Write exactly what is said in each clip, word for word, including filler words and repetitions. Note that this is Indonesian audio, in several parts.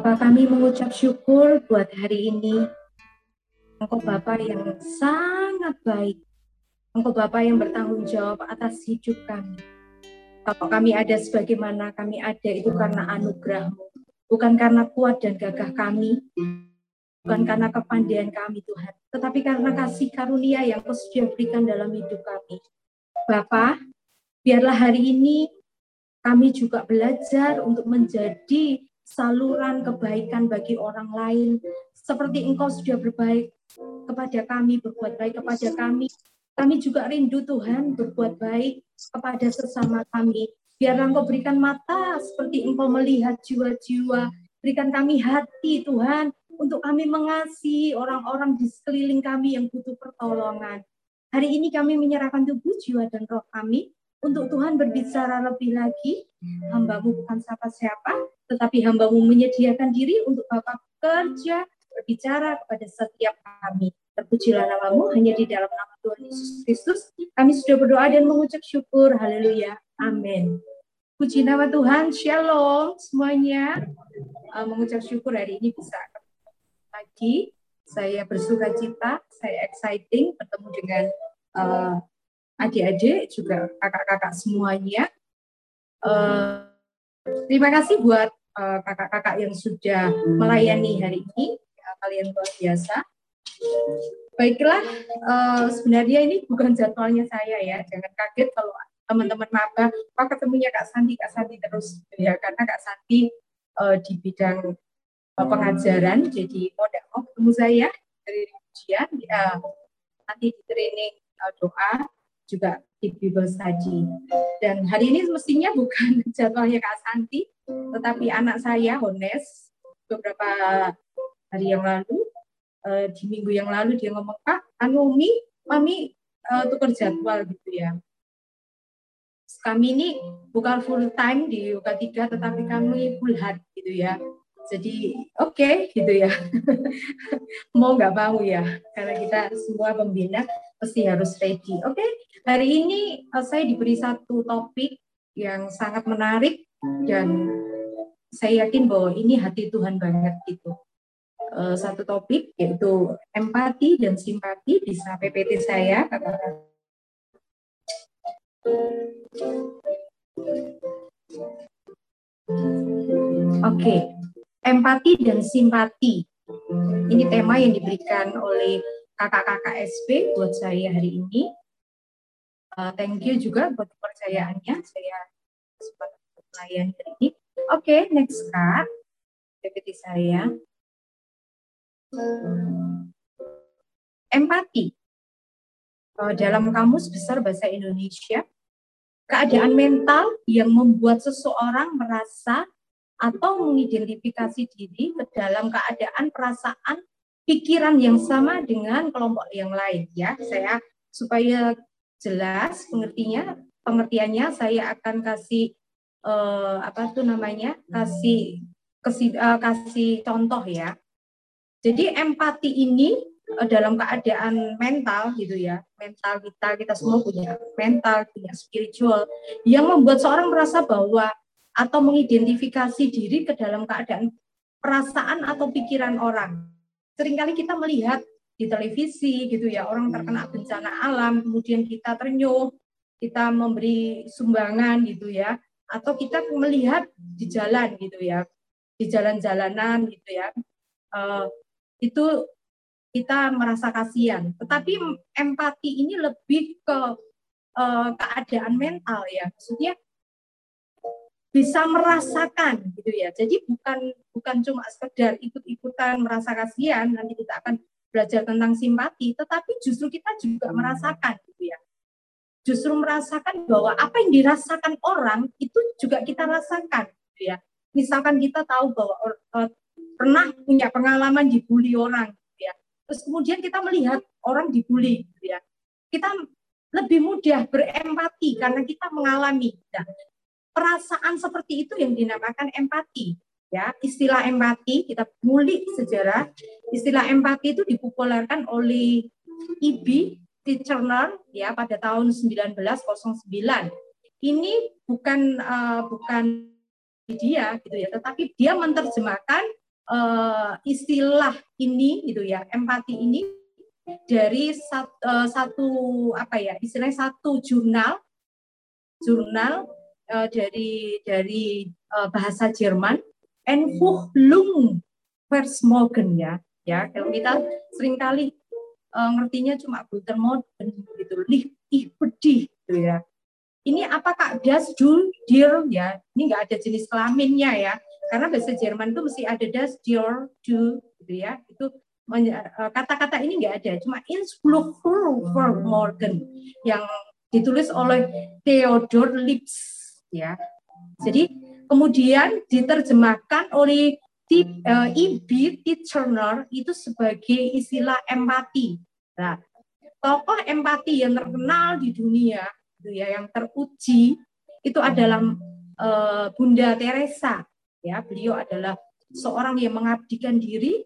Bapa, kami mengucap syukur buat hari ini. Engkau Bapa yang sangat baik. Engkau Bapa yang bertanggung jawab atas hidup kami. Kalau kami ada sebagaimana kami ada itu karena anugerah-Mu. Bukan karena kuat dan gagah kami. Bukan karena kepandaian kami, Tuhan. Tetapi karena kasih karunia yang Kau sudah berikan dalam hidup kami. Bapa, biarlah hari ini kami juga belajar untuk menjadi saluran kebaikan bagi orang lain, seperti Engkau sudah berbaik kepada kami, berbuat baik kepada kami. Kami juga rindu Tuhan berbuat baik kepada sesama kami. Biarlah Engkau berikan mata seperti Engkau melihat jiwa-jiwa. Berikan kami hati Tuhan untuk kami mengasihi orang-orang di sekeliling kami yang butuh pertolongan. Hari ini kami menyerahkan tubuh, jiwa, dan roh kami untuk Tuhan berbicara lebih lagi. Hamba-Mu bukan siapa-siapa, tetapi hamba-Mu menyediakan diri untuk Bapa kerja berbicara kepada setiap kami. Terpujilah nama-Mu, hanya di dalam nama Tuhan Yesus Kristus. Kami sudah berdoa dan mengucap syukur. Haleluya. Amin. Puji nama Tuhan. Shalom semuanya. Uh, mengucap syukur hari ini bisa lagi. Saya bersuka cita, saya exciting bertemu dengan uh, adik-adik, juga kakak-kakak semuanya. Uh, terima kasih buat uh, kakak-kakak yang sudah melayani hari ini. Kalian luar biasa. Baiklah, uh, sebenarnya ini bukan jadwalnya saya ya. Jangan kaget kalau teman-teman maba, kok ketemunya Kak Santy, Kak Santy terus. Ya, karena Kak Santy uh, di bidang uh, pengajaran, jadi mau tidak mau ketemu saya dari ujian, ya, nanti di training uh, doa, juga di Bible Study. Dan hari ini mestinya bukan jadwalnya Kak Santy, tetapi anak saya, Hones, beberapa hari yang lalu, uh, di minggu yang lalu dia ngomong, Kak, anu Mi, Mami uh, tukar jadwal gitu ya. Kami ini bukan full time di U K tiga, tetapi kami full heart gitu ya. Jadi oke okay, gitu ya. Mau nggak mau ya, karena kita semua pembina pasti harus ready. Oke, okay? Hari ini saya diberi satu topik yang sangat menarik dan saya yakin bahwa ini hati Tuhan banget gitu. Satu topik yaitu empati dan simpati di P P T saya. Oke. Okay. Empati dan simpati. Ini tema yang diberikan oleh kakak-kakak S P buat saya hari ini. Uh, thank you juga buat kepercayaannya. Saya sempat melayani hari ini. Oke, okay, next Kak. P P T saya. Empati. Uh, dalam Kamus Besar Bahasa Indonesia, keadaan mental yang membuat seseorang merasa atau mengidentifikasi diri ke dalam keadaan perasaan pikiran yang sama dengan kelompok yang lain ya. Saya supaya jelas pengertiannya, pengertiannya saya akan kasih eh, apa tuh namanya? kasih kasih, eh, kasih contoh ya. Jadi empati ini eh, dalam keadaan mental gitu ya. Mental kita kita semua punya mental, punya spiritual yang membuat seorang merasa bahwa atau mengidentifikasi diri ke dalam keadaan perasaan atau pikiran orang. Seringkali kita melihat di televisi gitu ya, orang terkena bencana alam, kemudian kita ternyuh, kita memberi sumbangan gitu ya, atau kita melihat di jalan gitu ya, di jalan-jalanan gitu ya, uh, itu kita merasa kasihan. Tetapi empati ini lebih ke uh, keadaan mental ya, maksudnya bisa merasakan gitu ya. Jadi bukan bukan cuma sekedar ikut-ikutan merasa kasihan, nanti kita akan belajar tentang simpati, tetapi justru kita juga merasakan gitu ya. Justru merasakan bahwa apa yang dirasakan orang itu juga kita rasakan gitu ya. Misalkan kita tahu bahwa uh, pernah punya pengalaman dibully orang gitu ya. Terus kemudian kita melihat orang dibully gitu ya. Kita lebih mudah berempati karena kita mengalami. Nah, perasaan seperti itu yang dinamakan empati ya. Istilah empati kita mulai sejarah, istilah empati itu dipopulerkan oleh I B Tirchner ya pada tahun seribu sembilan ratus sembilan. Ini bukan uh, bukan dia gitu ya, tetapi dia menerjemahkan uh, istilah ini gitu ya, empati ini dari sat, uh, satu apa ya istilahnya satu jurnal jurnal uh, dari dari uh, bahasa Jerman, Entwicklung Versmogen ya ya kalau kita seringkali uh, ngertinya cuma Gutenmogen gitu, lih ih pedih gitu ya. Ini apakah das du dir ya? Ini nggak ada jenis kelaminnya ya, karena bahasa Jerman itu mesti ada das dir du gitu ya. Itu kata-kata ini nggak ada, cuma Entwicklung Versmogen yang ditulis oleh Theodor Lips ya. Jadi kemudian diterjemahkan oleh I B Tirschner itu sebagai istilah empati. Nah, tokoh empati yang terkenal di dunia ya yang teruji itu adalah e, Bunda Teresa ya. Beliau adalah seorang yang mengabdikan diri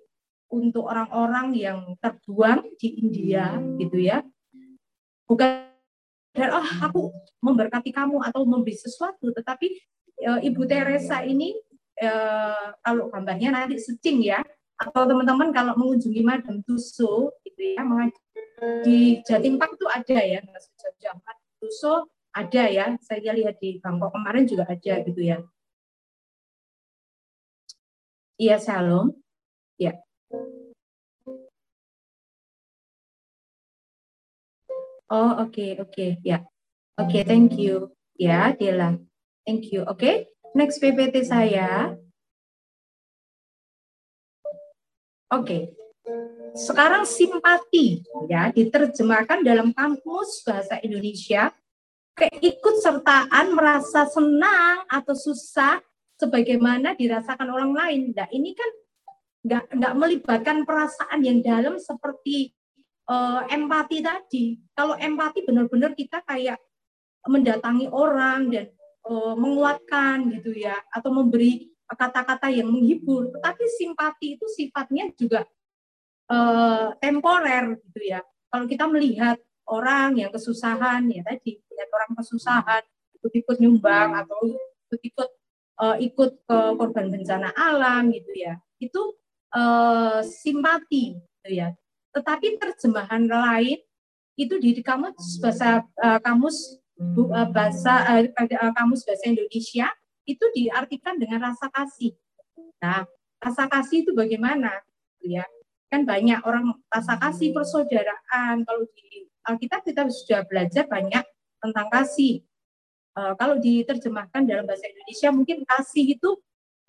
untuk orang-orang yang terbuang di India gitu ya, bukan dan oh aku memberkati kamu atau memberi sesuatu, tetapi e, Ibu Teresa ini e, kalau gambarnya nanti searching ya, atau teman-teman kalau mengunjungi Madam Tussauds gitu ya, di Jatim Park itu ada ya jam Tuso ada ya, saya lihat di Bangkok kemarin juga ada gitu ya. Iya, Salom. Ya. Oh, oke, okay, oke, okay, ya. Yeah. Oke, okay, thank you. Ya, yeah, Dela. Thank you. Oke, okay, next P P T saya. Oke. Okay. Sekarang simpati ya diterjemahkan dalam Kamus Bahasa Indonesia, keikutsertaan merasa senang atau susah sebagaimana dirasakan orang lain. Nah, ini kan nggak nggak melibatkan perasaan yang dalam seperti uh, empati tadi. Kalau empati benar-benar kita kayak mendatangi orang dan uh, menguatkan gitu ya, atau memberi kata-kata yang menghibur. Tetapi simpati itu sifatnya juga Uh, temporer gitu ya. Kalau kita melihat orang yang kesusahan ya tadi, lihat orang kesusahan, ikut-ikut nyumbang atau ikut-ikut uh, ikut ke korban bencana alam gitu ya, itu uh, simpati gitu ya. Tetapi terjemahan lain itu di kamus bahasa uh, kamus uh, bahasa uh, kamus bahasa Indonesia itu diartikan dengan rasa kasih. Nah, rasa kasih itu bagaimana gitu ya? Kan banyak orang rasa kasih, persaudaraan. Kalau di Alkitab kita sudah belajar banyak tentang kasih. E, kalau diterjemahkan dalam bahasa Indonesia mungkin kasih itu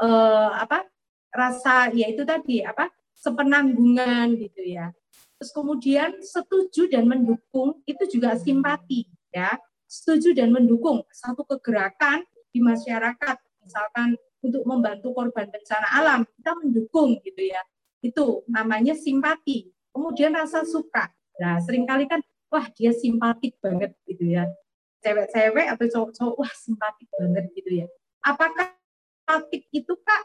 e, apa rasa yaitu tadi apa sepenanggungan gitu ya. Terus kemudian setuju dan mendukung itu juga simpati ya. Setuju dan mendukung satu kegerakan di masyarakat, misalkan untuk membantu korban bencana alam kita mendukung gitu ya. Itu namanya simpati. Kemudian rasa suka. Nah, seringkali kan, wah dia simpatik banget gitu ya. Cewek-cewek atau cowok-cowok, wah simpatik banget gitu ya. Apakah simpatik itu, Kak,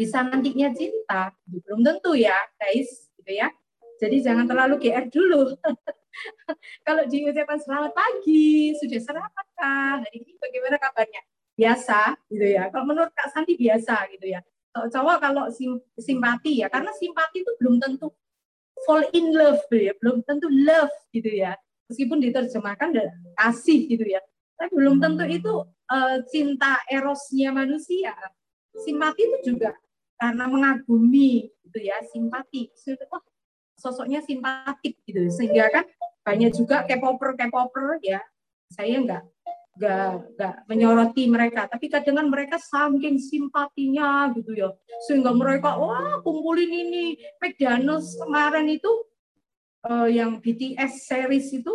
bisa nantinya cinta? Belum tentu ya, guys. Gitu ya. Jadi jangan terlalu G R dulu. Kalau di ucapan selamat pagi, sudah sarapan Kak? Hari ini bagaimana kabarnya? Biasa gitu ya. Kalau menurut Kak Santy biasa gitu ya. Cowok kalau sim, simpati ya, karena simpati itu belum tentu fall in love ya, belum tentu love gitu ya, meskipun diterjemahkan kasih gitu ya, tapi belum tentu itu uh, cinta erosnya manusia. Simpati itu juga karena mengagumi gitu ya, simpati, oh, sosoknya simpatik gitu, sehingga kan banyak juga K-popper-K-popper ya, saya enggak Gak, gak menyoroti mereka, tapi kadang mereka saking simpatinya gitu ya, sehingga mereka wah kumpulin ini McDonald's kemarin itu uh, yang B T S series itu,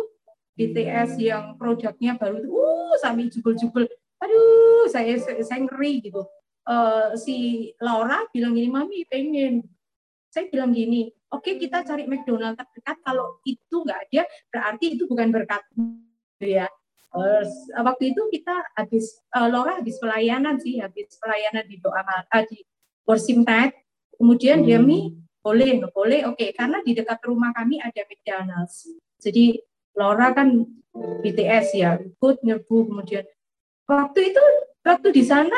B T S yang produknya baru, uh sambil jubel-jubel, aduh saya saya ngeri gitu. Uh, si Laura bilang gini, mami pengen, saya bilang gini, oke okay, kita cari McDonald's terdekat, kalau itu nggak ada berarti itu bukan berkat gitu ya. Uh, waktu itu kita habis uh, Laura habis pelayanan sih, habis pelayanan di doa uh, di worship time. Kemudian dia mi boleh, boleh, oke, okay. Karena di dekat rumah kami ada McDonald's. Jadi Laura kan B T S ya, ikut nyerbu. Kemudian waktu itu waktu di sana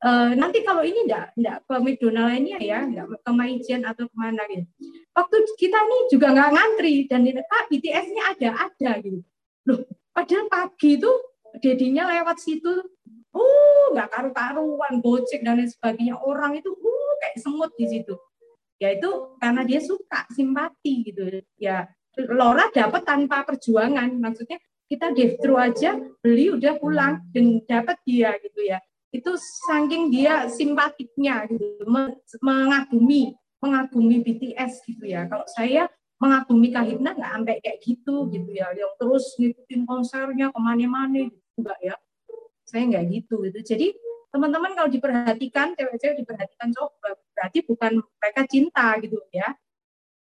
Uh, nanti kalau ini enggak, enggak ke McDonald lainnya ya, enggak ke Maijen atau kemana gitu. Waktu kita nih juga enggak ngantri, dan ini, ah, B T S-nya ada-ada gitu. Loh, padahal pagi itu dedinya lewat situ, uh, enggak karu-karuan, gocek dan lain sebagainya. Orang itu uh, kayak semut di situ. Ya itu karena dia suka, simpati gitu. Ya, Laura dapat tanpa perjuangan, maksudnya kita drive-thru aja, beli udah pulang, dan dapat dia gitu ya. Itu saking dia simpatiknya gitu, mengagumi mengagumi B T S gitu ya. Kalau saya mengagumi Kahitna nggak sampai kayak gitu gitu ya, yang terus ngikutin konsernya kemana-mana gitu, enggak ya, saya nggak gitu gitu. Jadi teman-teman kalau diperhatikan, cewek-cewek diperhatikan cowok, berarti bukan mereka cinta gitu ya.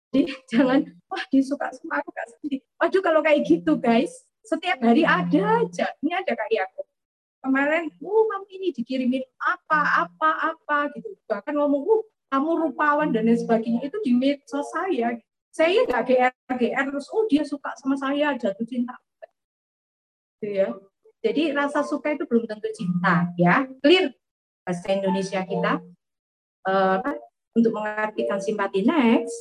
Jadi jangan, wah dia suka sama aku, Kak Santy, waduh kalau kayak gitu guys, setiap hari ada aja, ini ada kayak aku kemarin, uh kamu ini dikirimin apa-apa-apa gitu, bahkan ngomong, uh kamu rupawan dan lain sebagainya, itu di medsos saya. Saya nggak G R G R terus, oh dia suka sama saya, jatuh cinta gitu ya. Jadi rasa suka itu belum tentu cinta ya, clear bahasa Indonesia kita. Uh, untuk mengartikan simpati, next.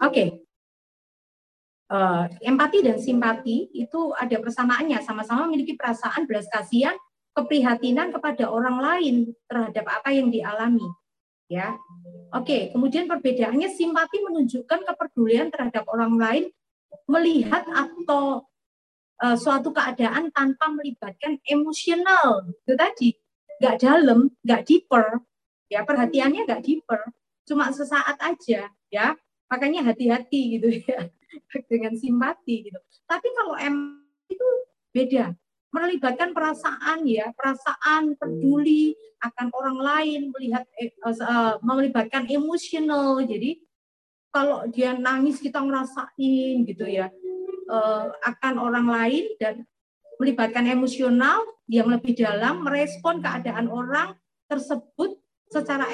Oke. Okay. Uh, empati dan simpati itu ada persamaannya, sama-sama memiliki perasaan belas kasihan, keprihatinan kepada orang lain terhadap apa yang dialami. Ya, oke. Okay. Kemudian perbedaannya, simpati menunjukkan kepedulian terhadap orang lain, melihat atau uh, suatu keadaan tanpa melibatkan emosional. Itu tadi, nggak dalam, nggak deeper. Ya, perhatiannya nggak deeper, cuma sesaat aja. Ya, makanya hati-hati gitu ya dengan simpati gitu. Tapi kalau em itu beda, melibatkan perasaan ya, perasaan peduli akan orang lain, melihat uh, melibatkan emosional. Jadi kalau dia nangis kita ngerasain gitu ya, uh, akan orang lain, dan melibatkan emosional yang lebih dalam, merespon keadaan orang tersebut secara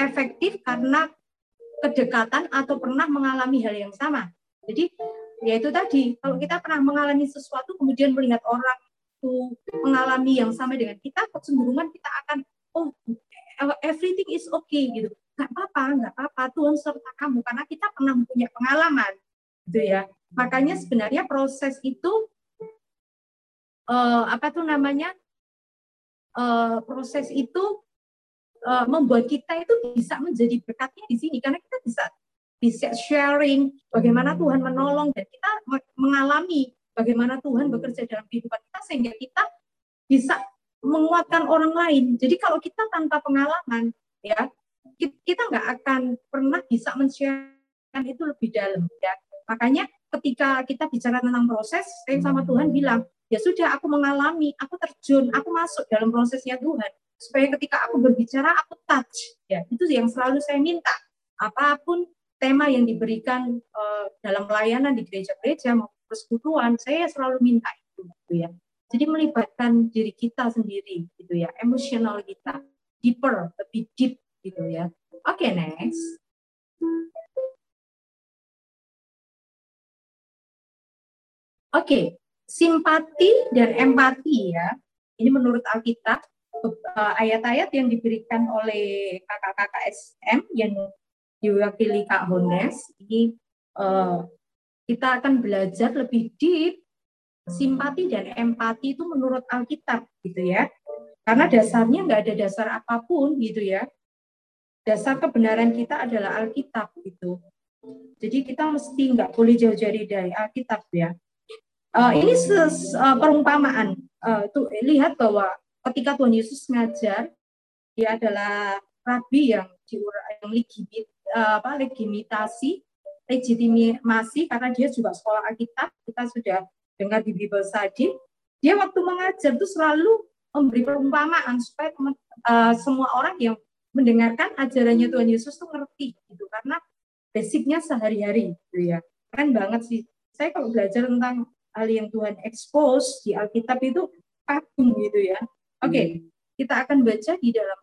efektif karena kedekatan atau pernah mengalami hal yang sama. Jadi, ya itu tadi, kalau kita pernah mengalami sesuatu, kemudian melihat orang itu mengalami yang sama dengan kita, kecenderungan kita akan, oh, everything is okay, gitu. Nggak apa-apa, nggak apa-apa, Tuhan serta kamu, karena kita pernah punya pengalaman, gitu ya. Makanya sebenarnya proses itu, eh, apa tuh namanya, eh, proses itu eh, membuat kita itu bisa menjadi berkatnya di sini, karena kita bisa bisa sharing bagaimana Tuhan menolong, dan kita mengalami bagaimana Tuhan bekerja dalam kehidupan kita sehingga kita bisa menguatkan orang lain. Jadi kalau kita tanpa pengalaman ya, kita nggak akan pernah bisa men-sharekan itu lebih dalam ya. Makanya ketika kita bicara tentang proses, saya sama Tuhan bilang, ya sudah aku mengalami, aku terjun, aku masuk dalam prosesnya Tuhan, supaya ketika aku berbicara aku touch ya. Itu yang selalu saya minta, apapun tema yang diberikan uh, dalam layanan di gereja-gereja maupun persekutuan, saya selalu minta itu gitu ya. Jadi melibatkan diri kita sendiri gitu ya, emosional kita, deeper, lebih deep gitu ya. Oke, okay, next. Oke, okay. Simpati dan empati ya. Ini menurut Alkitab, ayat-ayat yang diberikan oleh kakak-kakak S M yang diwakili Kak Hones, ini uh, kita akan belajar lebih deep. Simpati dan empati itu menurut Alkitab gitu ya, karena dasarnya nggak ada dasar apapun gitu ya, dasar kebenaran kita adalah Alkitab gitu. Jadi kita mesti nggak boleh jauh dari dari Alkitab ya. Uh, ini ses, uh, perumpamaan uh, tuh, lihat bahwa ketika Tuhan Yesus ngajar, dia adalah rabi yang diurai, yang legibit apa legitimasi legitimasi karena dia juga sekolah Alkitab. Kita sudah dengar di Bible Study, dia waktu mengajar itu selalu memberi perumpamaan supaya teman, uh, semua orang yang mendengarkan ajarannya Tuhan Yesus tuh ngerti gitu, karena basicnya sehari-hari gitu ya. Keren banget sih, saya kalau belajar tentang hal yang Tuhan expose di Alkitab itu kagum gitu ya. Oke, okay, kita akan baca di dalam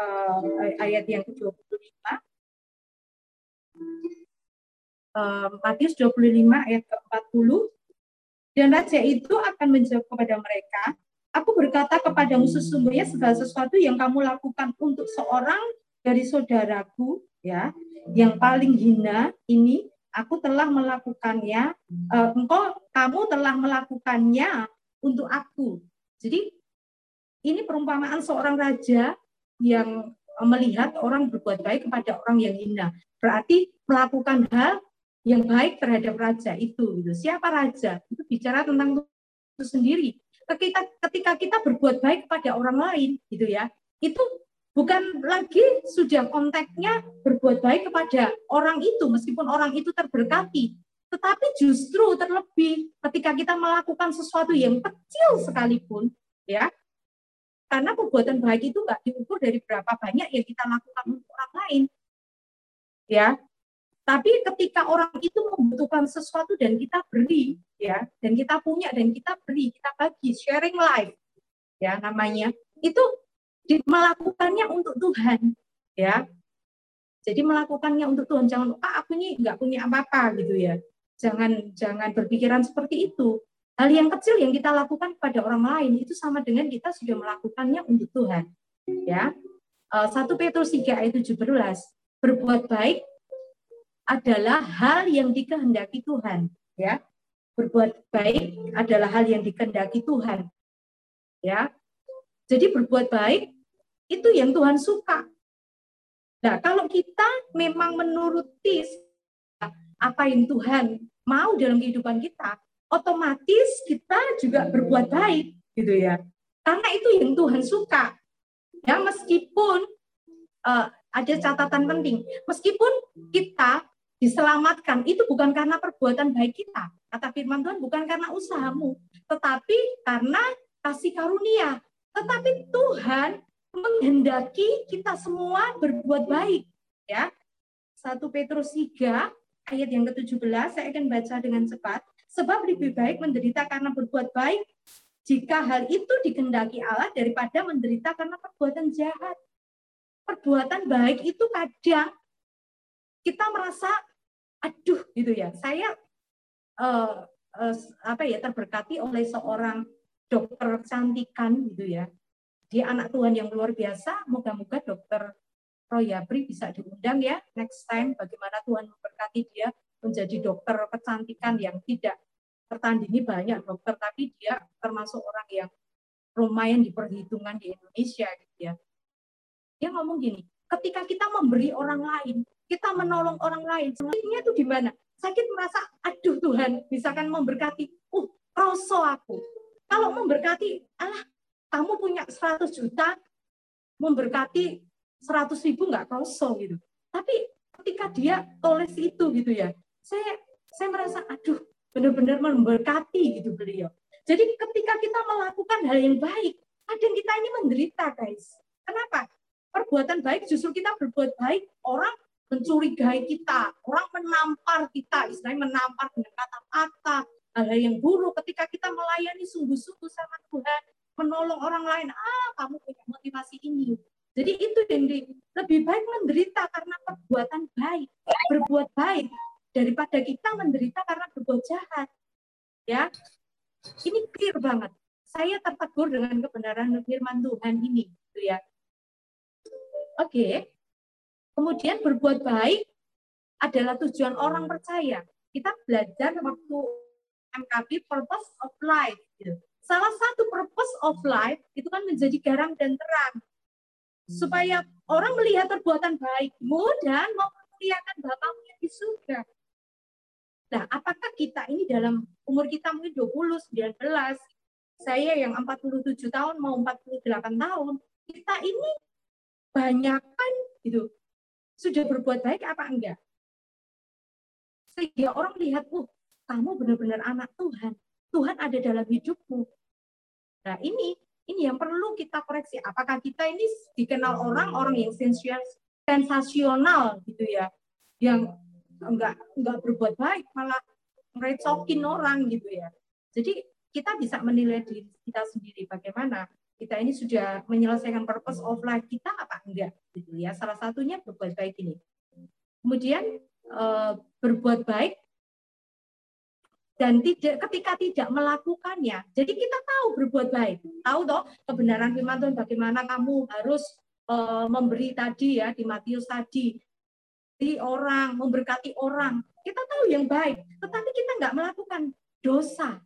uh, ayat yang ke dua puluh lima. Matius dua puluh lima ayat ke empat puluh. Dan raja itu akan menjawab kepada mereka, aku berkata kepadamu sesungguhnya segala sesuatu yang kamu lakukan untuk seorang dari saudaraku, ya, yang paling hina ini, aku telah melakukannya, eh, engkau, kamu telah melakukannya untuk aku. Jadi ini perumpamaan seorang raja yang melihat orang berbuat baik kepada orang yang hina. Berarti melakukan hal yang baik terhadap raja itu. Siapa raja? Itu bicara tentang itu sendiri. Ketika, ketika kita berbuat baik kepada orang lain, gitu ya, itu bukan lagi sudah konteksnya berbuat baik kepada orang itu, meskipun orang itu terberkati, tetapi justru terlebih ketika kita melakukan sesuatu yang kecil sekalipun, ya, karena perbuatan baik itu nggak diukur dari berapa banyak yang kita lakukan untuk orang lain, ya. Tapi ketika orang itu membutuhkan sesuatu dan kita beri, ya, dan kita punya dan kita beri, kita bagi, sharing life, ya namanya, itu melakukannya untuk Tuhan, ya. Jadi melakukannya untuk Tuhan, jangan lupa aku ini nggak punya apa-apa gitu ya. Jangan jangan berpikiran seperti itu. Hal yang kecil yang kita lakukan kepada orang lain itu sama dengan kita sudah melakukannya untuk Tuhan, ya. satu Petrus tiga ayat tujuh belas, berbuat baik adalah hal yang dikehendaki Tuhan, ya. Berbuat baik adalah hal yang dikehendaki Tuhan, ya. Jadi berbuat baik itu yang Tuhan suka. Nah, kalau kita memang menuruti apa yang Tuhan mau dalam kehidupan kita, otomatis kita juga berbuat baik, gitu ya. Karena itu yang Tuhan suka. Ya, meskipun uh, ada catatan penting, meskipun kita diselamatkan itu bukan karena perbuatan baik kita, kata firman Tuhan, bukan karena usahamu, tetapi karena kasih karunia. Tetapi Tuhan menghendaki kita semua berbuat baik, ya. satu Petrus tiga ayat yang ketujuh belas saya akan baca dengan cepat. Sebab lebih baik menderita karena berbuat baik jika hal itu dikehendaki Allah daripada menderita karena perbuatan jahat. Perbuatan baik itu kadang kita merasa aduh gitu ya, saya uh, uh, apa ya terberkati oleh seorang dokter kecantikan gitu ya, dia anak Tuhan yang luar biasa, moga-moga dokter Royabri bisa diundang ya next time, bagaimana Tuhan memberkati dia menjadi dokter kecantikan yang tidak tertandingi banyak dokter, tapi dia termasuk orang yang lumayan diperhitungkan di Indonesia gitu ya. Dia ngomong gini, ketika kita memberi orang lain, kita menolong orang lain, sakitnya itu di mana? Sakit merasa, aduh Tuhan, misalkan memberkati, uh, roso aku. Kalau memberkati, alah, kamu punya seratus juta, memberkati seratus ribu nggak roso gitu. Tapi ketika dia tulis itu gitu ya, saya saya merasa, aduh, benar-benar memberkati gitu beliau. Jadi ketika kita melakukan hal yang baik, kadang kita ini menderita guys. Kenapa? Perbuatan baik justru kita berbuat baik, orang mencurigai kita, orang menampar kita, istilahnya menampar dengan kata-kata, hal-hal yang buruk. Ketika kita melayani sungguh-sungguh sama Tuhan, menolong orang lain, ah kamu punya motivasi ini. Jadi itu Dendi, lebih baik menderita karena perbuatan baik, berbuat baik, daripada kita menderita karena berbuat jahat. Ya, ini clear banget. Saya tertegur dengan kebenaran firman Tuhan ini, gitu ya. Oke. Okay. Kemudian berbuat baik adalah tujuan orang percaya. Kita belajar waktu M K B purpose of life. Salah satu purpose of life itu kan menjadi garam dan terang. Supaya orang melihat perbuatan baikmu dan mau memuliakan Bapamu yang di surga. Nah, apakah kita ini dalam umur kita mungkin dua puluh, sembilan belas, saya yang empat puluh tujuh tahun mau empat puluh delapan tahun, kita ini banyakkan gitu. Sudah berbuat baik apa enggak? Sehingga orang lihat, oh, kamu benar-benar anak Tuhan. Tuhan ada dalam hidupmu. Nah ini, ini yang perlu kita koreksi. Apakah kita ini dikenal orang-orang yang sensasional gitu ya, yang enggak enggak berbuat baik, malah ngerecokin orang gitu ya. Jadi kita bisa menilai diri kita sendiri bagaimana kita ini sudah menyelesaikan purpose of life kita apa enggak gitu ya. Salah satunya berbuat baik ini. Kemudian eh, berbuat baik dan tidak ketika tidak melakukannya. Jadi kita tahu berbuat baik, tahu toh kebenaran firman Tuhan, bagaimana kamu harus uh, memberi tadi ya di Matius tadi, di orang memberkati orang, kita tahu yang baik, tetapi kita nggak melakukan dosa,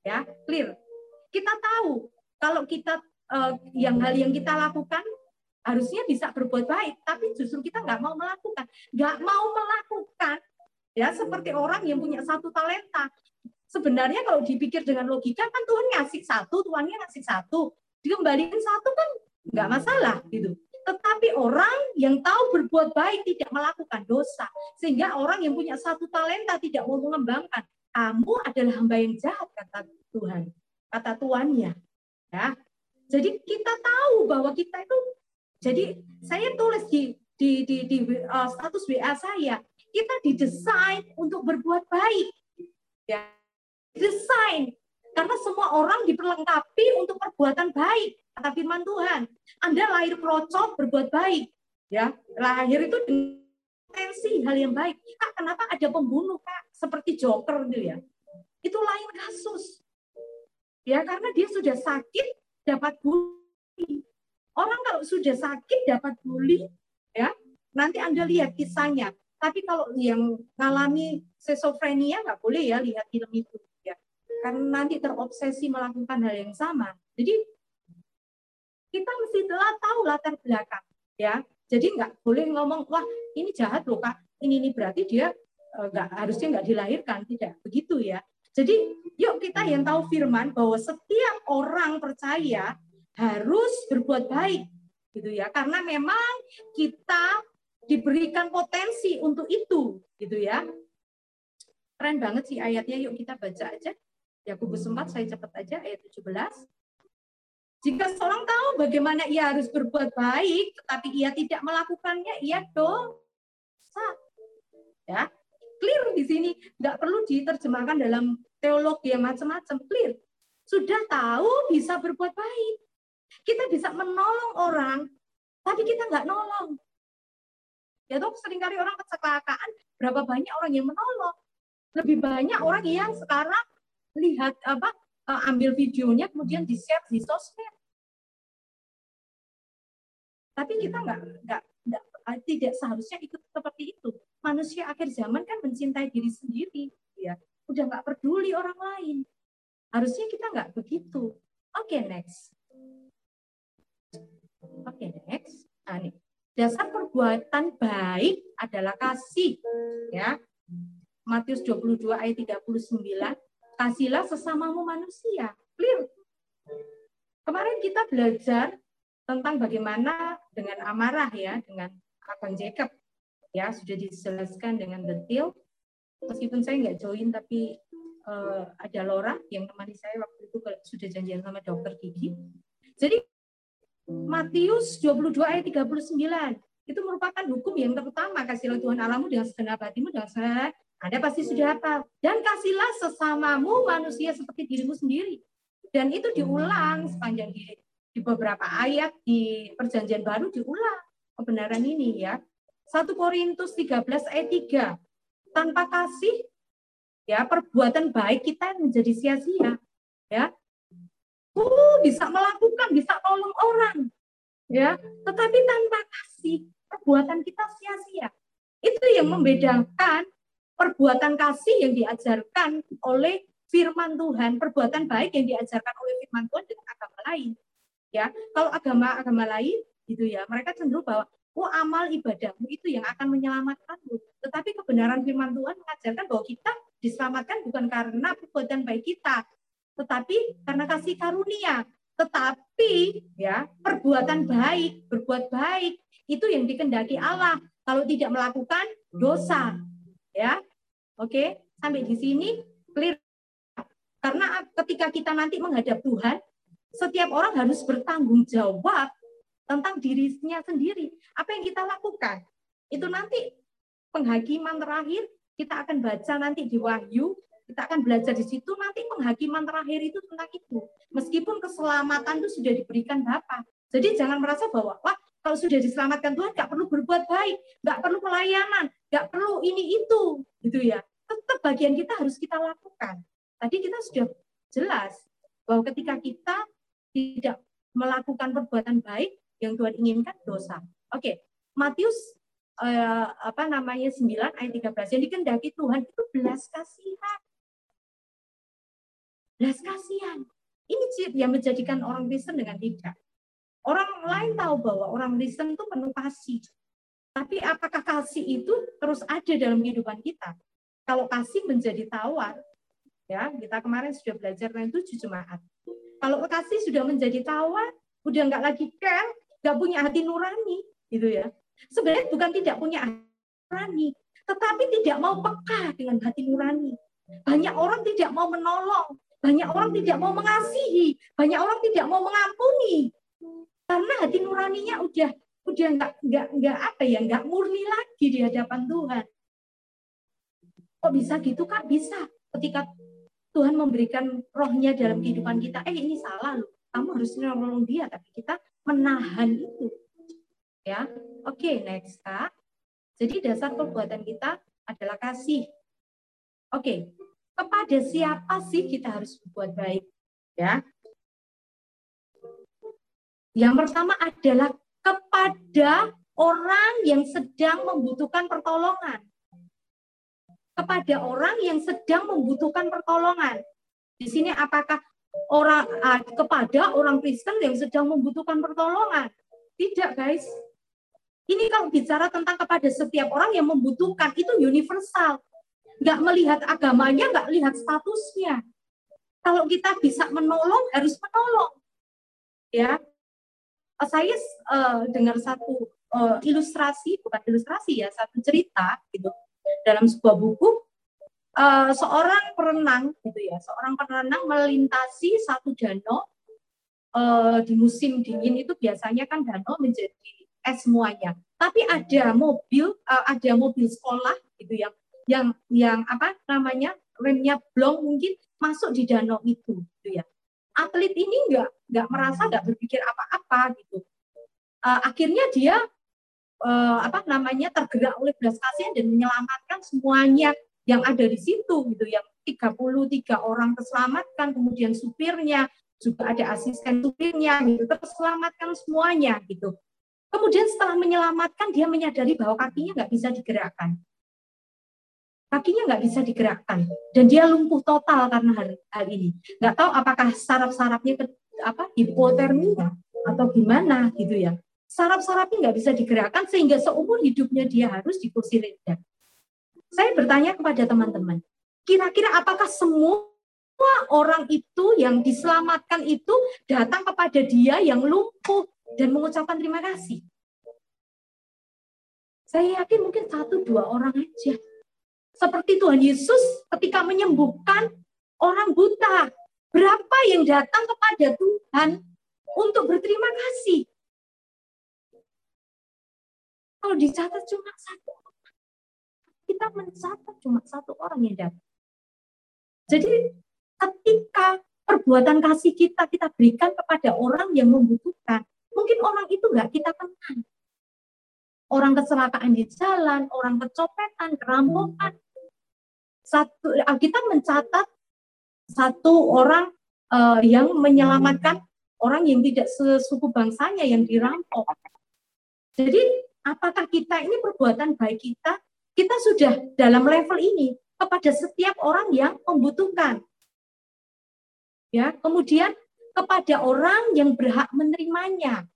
ya clear. Kita tahu kalau kita uh, yang hal yang kita lakukan harusnya bisa berbuat baik, tapi justru kita nggak mau melakukan, nggak mau melakukan. Ya, seperti orang yang punya satu talenta. Sebenarnya kalau dipikir dengan logika kan Tuhan ngasih satu, Tuhannya ngasih satu, dikembalikan satu kan nggak masalah gitu. Tetapi orang yang tahu berbuat baik tidak melakukan dosa, sehingga orang yang punya satu talenta tidak mau mengembangkan. Kamu adalah hamba yang jahat, kata Tuhan, kata Tuhannya. Ya, jadi kita tahu bahwa kita itu. Jadi saya tulis di di di, di uh, status W A saya. Kita didesain untuk berbuat baik, ya. Desain karena semua orang diperlengkapi untuk perbuatan baik, kata firman Tuhan. Anda lahir procot berbuat baik, ya. Lahir itu potensi hal yang baik. Kak, kenapa ada pembunuh, Kak? Seperti Joker gitu ya. Itu lain kasus. Ya, karena dia sudah sakit dapat bully. Orang kalau sudah sakit dapat bully, ya. Nanti Anda lihat kisahnya. Tapi kalau yang mengalami schizophrenia nggak boleh ya lihat film itu ya, karena nanti terobsesi melakukan hal yang sama. Jadi kita mesti telah tahu latar belakang ya. Jadi nggak boleh ngomong wah ini jahat loh Kak, ini ini berarti dia nggak eh, harusnya nggak dilahirkan, tidak begitu ya. Jadi yuk kita yang tahu firman bahwa setiap orang percaya harus berbuat baik gitu ya, karena memang kita diberikan potensi untuk itu, gitu ya. Keren banget sih ayatnya, yuk kita baca aja. Yakobus empat, saya cepat aja, ayat tujuh belas. Jika seorang tahu bagaimana ia harus berbuat baik, tetapi ia tidak melakukannya, ia dosa. Ya, clear di sini, nggak perlu diterjemahkan dalam teologi yang macam-macam, clear. Sudah tahu bisa berbuat baik. Kita bisa menolong orang, tapi kita nggak nolong. Ya toh seringkali orang kecelakaan, berapa banyak orang yang menolong. Lebih banyak orang yang sekarang lihat apa ambil videonya kemudian di-share di sosmed. Tapi kita nggak nggak tidak seharusnya ikut seperti itu. Manusia akhir zaman kan mencintai diri sendiri, ya. Udah nggak peduli orang lain. Harusnya kita nggak begitu. Oke, next. Oke, next. Ah, nih. Dasar perbuatan baik adalah kasih, ya. Matius dua puluh dua ayat tiga puluh sembilan, kasihlah sesamamu manusia. Clear. Kemarin kita belajar tentang bagaimana dengan amarah ya, dengan Abang Jacob. Ya, sudah dijelaskan dengan detail. Meskipun saya nggak join tapi eh, ada Laura yang temani saya waktu itu sudah janjian sama dokter gigi. Jadi Matius dua puluh dua ayat tiga puluh sembilan itu merupakan hukum yang terutama, kasihlah Tuhan Allahmu dengan segenap hatimu, dengan segenap, Anda pasti sudah hafal, dan kasihlah sesamamu manusia seperti dirimu sendiri. Dan itu diulang sepanjang di, di beberapa ayat di Perjanjian Baru diulang kebenaran ini ya. satu Korintus tiga belas ayat tiga. Tanpa kasih ya perbuatan baik kita menjadi sia-sia ya. Uh, bisa melakukan, bisa tolong orang, ya. Tetapi tanpa kasih, perbuatan kita sia-sia. Itu yang membedakan perbuatan kasih yang diajarkan oleh firman Tuhan, perbuatan baik yang diajarkan oleh firman Tuhan dengan agama lain, ya. Kalau agama-agama lain, gitu ya, mereka cenderung bahwa, oh amal ibadahmu itu yang akan menyelamatkanmu. Tetapi kebenaran firman Tuhan mengajarkan bahwa kita diselamatkan bukan karena perbuatan baik kita, tetapi karena kasih karunia. Tetapi ya perbuatan baik, berbuat baik itu yang dikehendaki Allah. Kalau tidak melakukan dosa, ya, oke. Sampai di sini clear. Karena ketika kita nanti menghadap Tuhan, setiap orang harus bertanggung jawab tentang dirinya sendiri. Apa yang kita lakukan itu nanti penghakiman terakhir kita akan baca nanti di Wahyu. Kita akan belajar di situ, nanti penghakiman terakhir itu tentang itu. Meskipun keselamatan itu sudah diberikan Bapa. Jadi jangan merasa bahwa, wah kalau sudah diselamatkan Tuhan, nggak perlu berbuat baik, nggak perlu pelayanan, nggak perlu ini itu, gitu ya. tetap bagian kita harus kita lakukan. Tadi kita sudah jelas bahwa ketika kita tidak melakukan perbuatan baik yang Tuhan inginkan, dosa. Oke, Matius eh, apa namanya sembilan ayat tiga belas, yang dikehendaki Tuhan itu belas kasihan. Belas kasihan. Ini yang menjadikan orang Kristen dengan tidak. Orang lain tahu bahwa orang Kristen itu penuh kasih. Tapi apakah kasih itu terus ada dalam kehidupan kita? Kalau kasih menjadi tawar, ya kita kemarin sudah belajar tentang tujuh jemaat. Kalau kasih sudah menjadi tawar, udah nggak lagi care, nggak punya hati nurani, gitu ya. Sebenarnya bukan tidak punya hati nurani, tetapi tidak mau peka dengan hati nurani. Banyak orang tidak mau menolong, banyak orang tidak mau mengasihi, banyak orang tidak mau mengampuni, karena hati nuraninya udah udah nggak nggak nggak apa ya nggak murni lagi di hadapan Tuhan. Kok bisa gitu Kak? Bisa. Ketika Tuhan memberikan rohnya dalam kehidupan kita, eh ini salah loh, kamu harus menolong dia, tapi kita menahan itu. Ya, oke okay, next Kak. Jadi dasar perbuatan kita adalah kasih. Oke. Okay. Kepada siapa sih kita harus berbuat baik? Ya. Yang pertama adalah kepada orang yang sedang membutuhkan pertolongan. Kepada orang yang sedang membutuhkan pertolongan. Di sini apakah orang ah, kepada orang Kristen yang sedang membutuhkan pertolongan? Tidak, guys. Ini kalau bicara tentang kepada setiap orang yang membutuhkan, itu universal. Nggak melihat agamanya, nggak lihat statusnya. Kalau kita bisa menolong, harus menolong. Ya, saya uh, dengar satu uh, ilustrasi, bukan ilustrasi ya, satu cerita gitu dalam sebuah buku. Uh, seorang perenang gitu ya, seorang perenang melintasi satu danau uh, di musim dingin itu biasanya kan danau menjadi es semuanya. Tapi ada mobil, uh, ada mobil sekolah gitu yang yang yang apa namanya remnya blong mungkin masuk di danau itu gitu ya. Atlet ini enggak enggak merasa, enggak berpikir apa-apa gitu. Uh, akhirnya dia uh, apa namanya tergerak oleh belas kasihan dan menyelamatkan semuanya yang ada di situ gitu, yang tiga puluh tiga orang terselamatkan, kemudian supirnya juga ada asisten supirnya gitu, terselamatkan semuanya gitu. Kemudian setelah menyelamatkan dia menyadari bahwa kakinya enggak bisa digerakkan. Kakinya nggak bisa digerakkan dan dia lumpuh total karena hal, hal ini. Nggak tahu apakah saraf-sarafnya apa hipotermia atau gimana gitu ya. Saraf-sarafnya nggak bisa digerakkan sehingga seumur hidupnya dia harus di kursi roda. Saya bertanya kepada teman-teman, kira-kira apakah semua orang itu yang diselamatkan itu datang kepada dia yang lumpuh dan mengucapkan terima kasih? Saya yakin mungkin satu dua orang aja. Seperti Tuhan Yesus ketika menyembuhkan orang buta. Berapa yang datang kepada Tuhan untuk berterima kasih? Kalau dicatat cuma satu orang. Kita mencatat cuma satu orang yang datang. Jadi ketika perbuatan kasih kita, kita berikan kepada orang yang membutuhkan. Mungkin orang itu nggak kita kenal. Orang kecelakaan di jalan, orang kecopetan, kerampokan. Satu, kita mencatat satu orang uh, yang menyelamatkan orang yang tidak sesuku bangsanya yang dirampok. Jadi apakah kita ini perbuatan baik kita, kita sudah dalam level ini kepada setiap orang yang membutuhkan. Ya, kemudian kepada orang yang berhak menerimanya.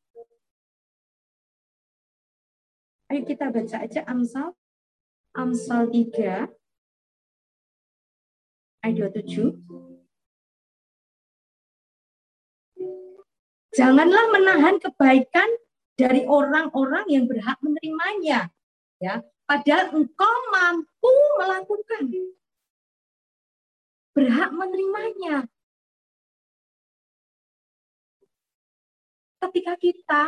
Ayo kita baca aja Amsal. Amsal tiga ayat dua puluh tujuh. Janganlah menahan kebaikan dari orang-orang yang berhak menerimanya, ya. Padahal engkau mampu melakukan, berhak menerimanya. Ketika kita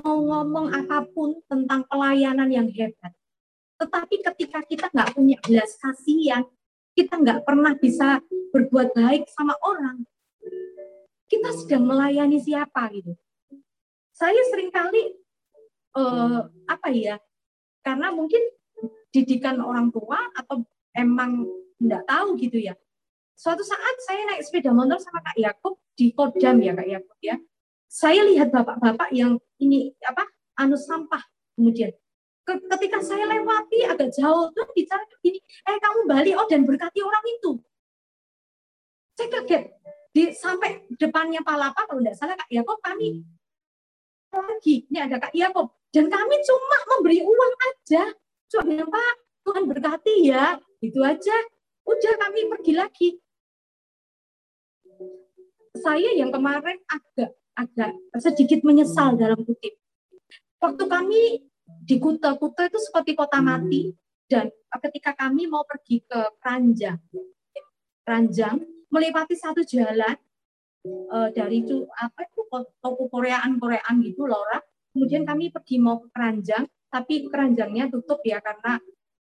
mau ngomong apapun tentang pelayanan yang hebat, tetapi ketika kita nggak punya belas kasihan, kita nggak pernah bisa berbuat baik sama orang. Kita sedang melayani siapa gitu. Saya seringkali uh, apa ya? Karena mungkin didikan orang tua atau emang nggak tahu gitu ya. Suatu saat saya naik sepeda motor sama Kak Yakub di Kodam ya Kak Yakub ya. Saya lihat bapak-bapak yang ini apa anu sampah, kemudian ketika saya lewati agak jauh tuh bicara begini, eh kamu balik oh dan berkati orang itu. Saya kaget di sampai depannya Palapa kalau tidak salah Kak Yakub kami lagi ini ada Kak Yakub dan kami cuma memberi uang aja, cuma bilang Pak Tuhan berkati ya itu aja. Udah kami pergi lagi. Saya yang kemarin agak agak sedikit menyesal dalam kutip. Waktu kami di Kuta, Kuta itu seperti kota mati, dan ketika kami mau pergi ke Pranjang, Pranjang melewati satu jalan uh, dari itu apa itu toko Koreaan-Koreaan gitu Laura. Kemudian kami pergi mau ke Pranjang, tapi Pranjangnya tutup ya karena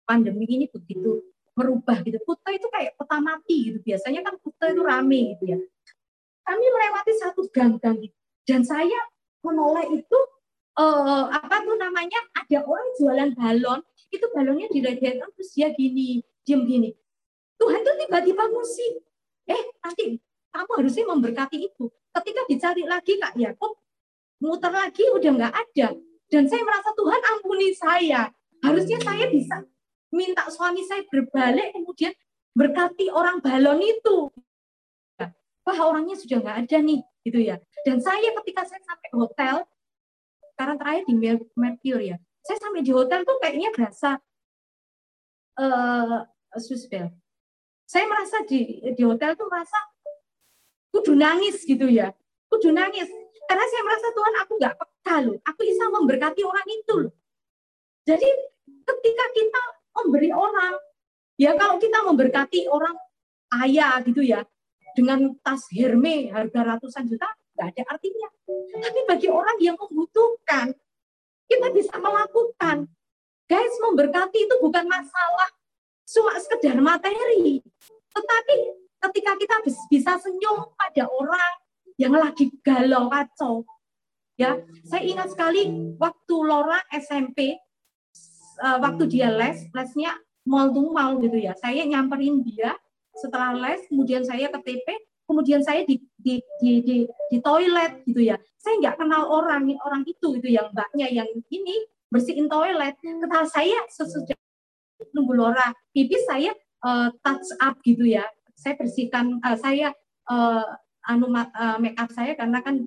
pandemi ini begitu merubah gitu. Kuta itu kayak kota mati gitu. Biasanya kan Kuta itu rame gitu ya. Kami melewati satu gang-gang gitu. Dan saya menoleh itu uh, apa tuh namanya ada orang jualan balon. Itu balonnya diledekan terus dia gini, diam gini. Tuhan tuh tiba-tiba musik. Eh nanti kamu harusnya memberkati itu. Ketika dicari lagi Kak Yakub muter lagi udah nggak ada. Dan saya merasa Tuhan ampuni saya. Harusnya saya bisa minta suami saya berbalik, kemudian berkati orang balon itu. Wah, orangnya sudah nggak ada nih, gitu ya. Dan saya ketika saya sampai hotel, sekarang terakhir di Mercury ya, saya sampai di hotel tuh kayaknya berasa uh, suspel. Saya merasa di, di hotel tuh merasa kudu nangis gitu ya, kudu nangis. Karena saya merasa Tuhan aku nggak peka loh, aku bisa memberkati orang itu loh. Jadi ketika kita memberi orang, ya kalau kita memberkati orang kaya gitu ya, dengan tas Hermes harga ratusan juta, nggak ada artinya. Tapi bagi orang yang membutuhkan, kita bisa melakukan. Guys, memberkati itu bukan masalah cuma sekedar materi, tetapi ketika kita bisa senyum pada orang yang lagi galau kacau, ya. Saya ingat sekali waktu Laura S M P. Waktu dia les, lesnya mal to mal gitu ya. Saya nyamperin dia setelah les, kemudian saya ke T P, kemudian saya di di di di, di toilet gitu ya. Saya nggak kenal orang orang itu gitu yang mbaknya yang ini bersihin toilet. Kenal saya sesudah nunggu Laura pipis saya uh, touch up gitu ya. Saya bersihkan uh, saya uh, anu uh, make up saya karena kan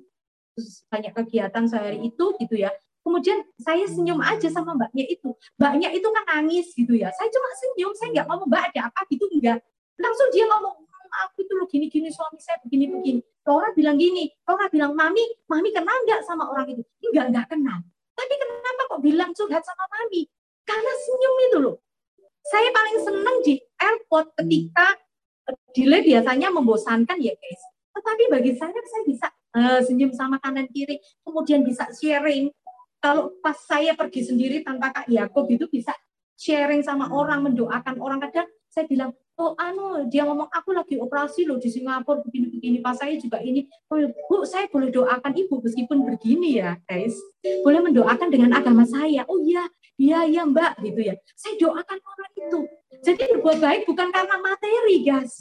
banyak kegiatan sehari itu gitu ya. Kemudian saya senyum aja sama mbaknya itu. Mbaknya itu kan nangis gitu ya. Saya cuma senyum, saya nggak ngomong mbak ada apa gitu, enggak. Langsung dia ngomong, aku tuh lo gini-gini suami saya begini-begini. Laura bilang gini, Laura bilang, Mami, Mami kenal nggak sama orang itu? Enggak, nggak kenal. Tapi kenapa kok bilang curhat sama Mami? Karena senyum itu loh. Saya paling seneng di airport ketika delay biasanya membosankan ya guys. Tetapi bagi saya, saya bisa uh, senyum sama kanan kiri, kemudian bisa sharing. Kalau pas saya pergi sendiri tanpa Kak Yakub itu bisa sharing sama orang, mendoakan orang. Kadang saya bilang, oh anu dia ngomong aku lagi operasi loh di Singapura begini-begini. Pas saya juga ini, oh, Bu saya boleh doakan ibu meskipun begini ya guys. Boleh mendoakan dengan agama saya. Oh iya, iya iya mbak gitu ya. Saya doakan orang itu. Jadi berbuat baik bukan karena materi guys.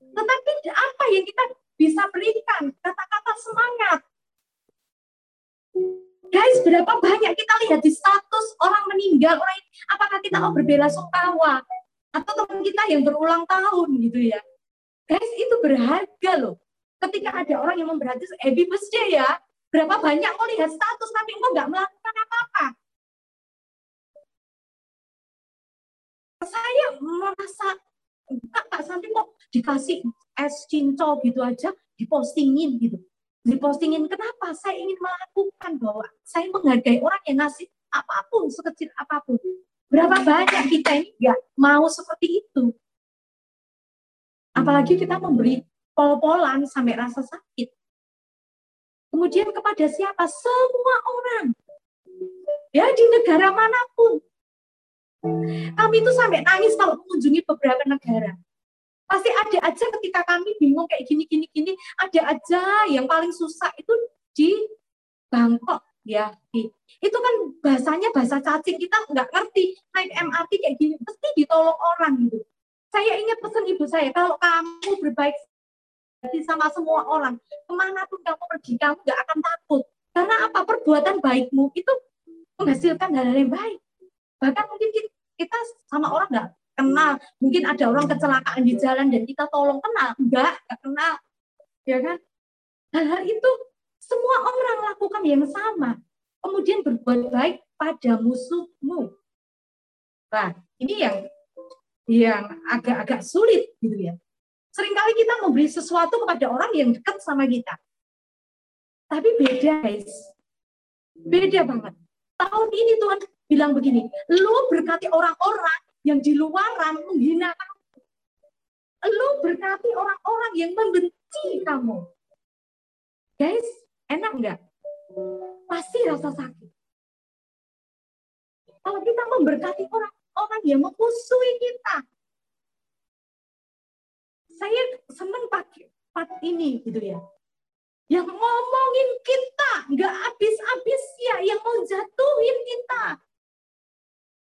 Tetapi apa yang kita bisa berikan? Kata-kata semangat. Guys, berapa banyak kita lihat di status orang meninggal, orang ini, apakah kita mau berbela sungkawa atau teman kita yang berulang tahun gitu ya. Guys, itu berharga loh. Ketika ada orang yang memberhati, happy birthday ya. Berapa banyak kau lihat status tapi kau nggak melakukan apa-apa. Saya merasa Kak Santy kok dikasih es cincau gitu aja dipostingin gitu. Dipostingin kenapa? Saya ingin melakukan bahwa saya menghargai orang yang ngasih apapun, sekecil apapun. Berapa banyak kita ini nggak mau seperti itu. Apalagi kita memberi pol-polan sampai rasa sakit. Kemudian kepada siapa? Semua orang. Ya di negara manapun. Kami itu sampai nangis kalau mengunjungi beberapa negara. Pasti ada aja ketika kami bingung kayak gini-gini-gini, ada aja yang paling susah itu di Bangkok ya. Itu kan bahasanya bahasa cacing, kita nggak ngerti naik M R T kayak gini, pasti ditolong orang gitu. Saya ingat pesan ibu saya, kalau kamu berbaik hati sama semua orang, kemanapun kamu pergi, kamu nggak akan takut. Karena apa? Perbuatan baikmu itu menghasilkan hal-hal yang baik. Bahkan mungkin kita sama orang nggak kenal, mungkin ada orang kecelakaan di jalan dan kita tolong, kenal enggak, enggak kenal, ya kan? Hal-hal itu semua orang lakukan yang sama, kemudian berbuat baik pada musuhmu. Nah, ini yang yang agak-agak sulit gitu ya. Seringkali kita memberi sesuatu kepada orang yang dekat sama kita, tapi beda guys, beda banget. Tahun ini Tuhan bilang begini, lu berkati orang-orang yang di luaran menghina kamu. Lu berkati orang-orang yang membenci kamu. Guys, enak nggak? Pasti rasa sakit. Kalau kita memberkati orang-orang yang memusuhi kita. Saya senang pakai part ini gitu ya. Yang ngomongin kita nggak habis-habis ya, yang mau jatuhin kita.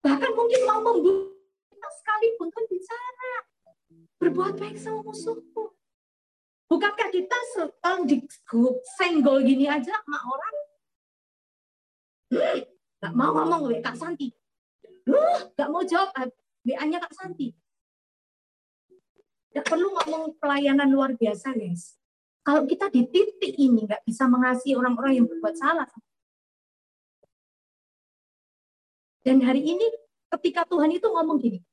Bahkan mungkin mau membunuh sekalipun kan bicara, berbuat baik sama musuhku. Bukankah kita setelah disenggol gini aja sama orang? Hmm, gak mau ngomong Kak Santy. Huh, gak mau jawab W A-nya Kak Santy. Gak perlu ngomong pelayanan luar biasa guys. Kalau kita di titik ini gak bisa mengasihi orang-orang yang berbuat salah. Dan hari ini ketika Tuhan itu ngomong gini,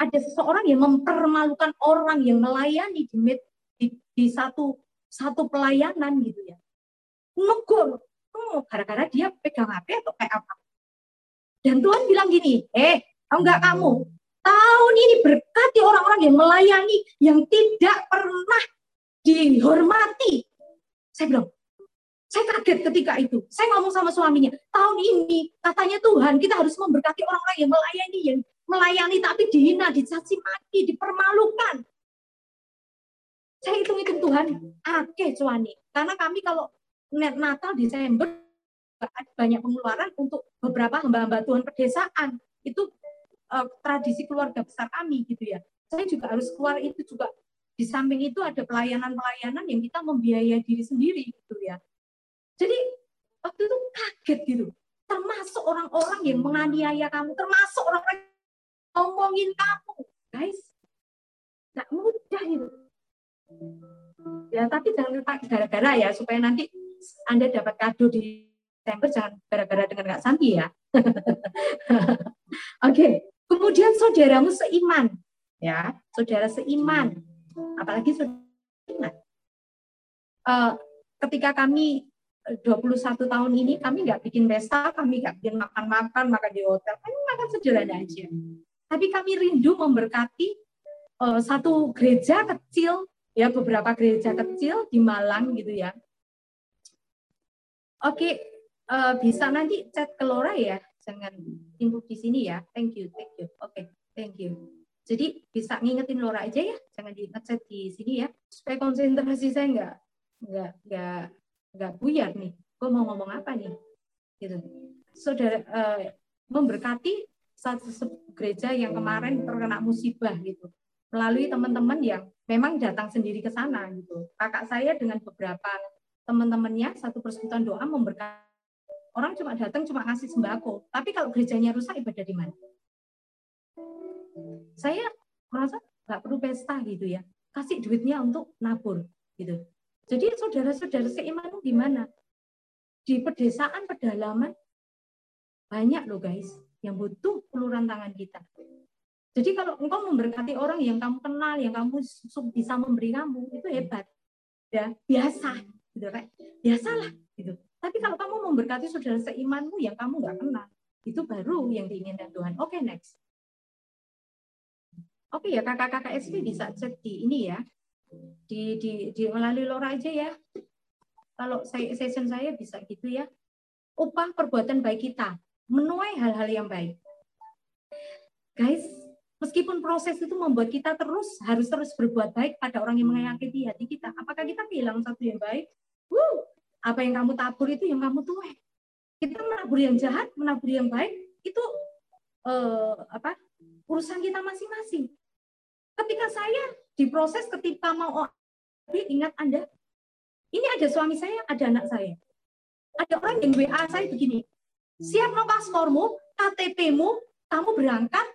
ada seseorang yang mempermalukan orang yang melayani di, med, di, di satu satu pelayanan gitu ya. Negur, oh, gara-gara dia pegang H P atau kayak apa. Dan Tuhan bilang gini, eh, enggak kamu, tahun ini berkati orang-orang yang melayani, yang tidak pernah dihormati. Saya bilang, saya kaget ketika itu. Saya ngomong sama suaminya, tahun ini katanya Tuhan kita harus memberkati orang-orang yang melayani, yang melayani tapi dihina, dicaci maki, dipermalukan. Saya hitung-hitung Tuhan, oke Cuani, karena kami kalau net Natal Desember banyak pengeluaran untuk beberapa hamba-hamba Tuhan pedesaan, itu eh, tradisi keluarga besar kami gitu ya. Saya juga harus keluar itu juga. Di samping itu ada pelayanan-pelayanan yang kita membiayai diri sendiri gitu ya. Jadi waktu itu kaget gitu. Termasuk orang-orang yang menganiaya kamu, termasuk orang-orang ngomongin kamu, guys, nggak mudah itu. Ya tapi jangan gara-gara ya, supaya nanti Anda dapat kado di Desember jangan gara-gara dengan Kak Santy ya. Oke, okay. Kemudian saudaramu seiman, ya, saudara seiman, apalagi saudara seiman. Uh, ketika kami dua puluh satu tahun ini kami nggak bikin pesta, kami nggak bikin makan-makan, makan di hotel, kami makan sederhana aja. Tapi kami rindu memberkati uh, satu gereja kecil, ya beberapa gereja kecil di Malang gitu ya. Oke, uh, bisa nanti chat ke Laura ya, jangan input di sini ya. Thank you, thank you. Oke, okay, thank you. Jadi bisa ngingetin Laura aja ya, jangan di chat di sini ya. Supaya konsentrasi saya nggak nggak nggak nggak buyar nih, gue mau ngomong apa nih, gitu. Saudara uh, memberkati satu gereja yang kemarin terkena musibah gitu, melalui teman-teman yang memang datang sendiri ke sana gitu. Kakak saya dengan beberapa teman-temannya satu persekutuan doa memberkati. Orang cuma datang cuma ngasih sembako, tapi kalau gerejanya rusak ibadah di mana? Saya merasa nggak perlu pesta gitu ya, kasih duitnya untuk nabur gitu. Jadi saudara-saudara seiman di mana? Di pedesaan, pedalaman banyak loh guys yang butuh uluran tangan kita. Jadi kalau engkau memberkati orang yang kamu kenal, yang kamu bisa memberi kamu, itu hebat. Ya, biasa gitu kan. Biasalah gitu. Tapi kalau kamu memberkati saudara seimanmu yang kamu nggak kenal, itu baru yang diinginkan Tuhan. Oke, okay, next. Oke okay, ya kakak-kakak S P bisa cek di ini ya. Di, di, di melalui Laura aja ya. Kalau saya, session saya bisa gitu ya. Upah perbuatan baik kita, menuai hal-hal yang baik. Guys, meskipun proses itu membuat kita terus harus terus berbuat baik pada orang yang menyakiti hati kita. Apakah kita bilang satu yang baik? Wuh, apa yang kamu tabur itu yang kamu tuai. Kita menabur yang jahat, menabur yang baik itu eh, apa urusan kita masing-masing. Ketika saya diproses, ketika mau O A B, ingat Anda, ini ada suami saya, ada anak saya. Ada orang yang W A saya begini, siap no paspormu, K T P-mu, kamu berangkat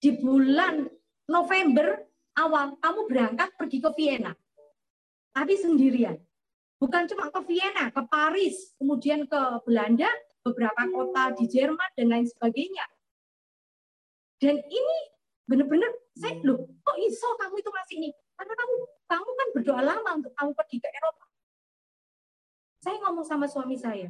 di bulan November awal, kamu berangkat pergi ke Vienna. Tapi sendirian. Bukan cuma ke Vienna, ke Paris, kemudian ke Belanda, beberapa kota di Jerman, dan lain sebagainya. Dan ini benar-benar, saya loh, kok iso kamu itu masih ini? Karena kamu, kamu kan berdoa lama untuk kamu pergi ke Eropa. Saya ngomong sama suami saya,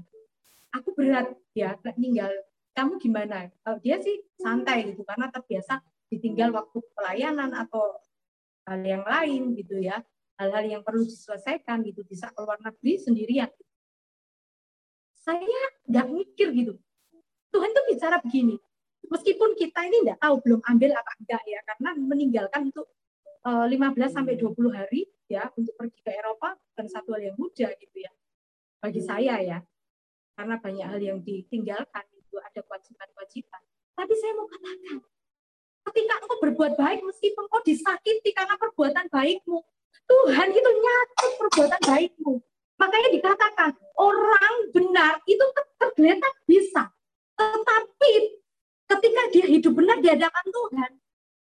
aku berat ya, meninggal. Kamu gimana? Dia sih santai gitu, karena terbiasa ditinggal waktu pelayanan atau hal yang lain gitu ya. Hal-hal yang perlu diselesaikan gitu, bisa keluar negeri sendirian. Saya nggak mikir gitu. Tuhan tuh bicara begini, meskipun kita ini nggak tahu, belum ambil apa enggak ya, karena meninggalkan untuk lima belas sampai dua puluh hari ya, untuk pergi ke Eropa, bukan satu hal yang mudah gitu ya, bagi saya ya, karena banyak hal yang ditinggalkan, itu ada kewajiban-kewajiban. Tapi saya mau katakan, ketika engkau berbuat baik, meskipun engkau disakiti karena perbuatan baikmu, Tuhan itu nyatet perbuatan baikmu. Makanya dikatakan, orang benar itu tergeletak bisa. Tetapi ketika dia hidup benar di hadapan Tuhan,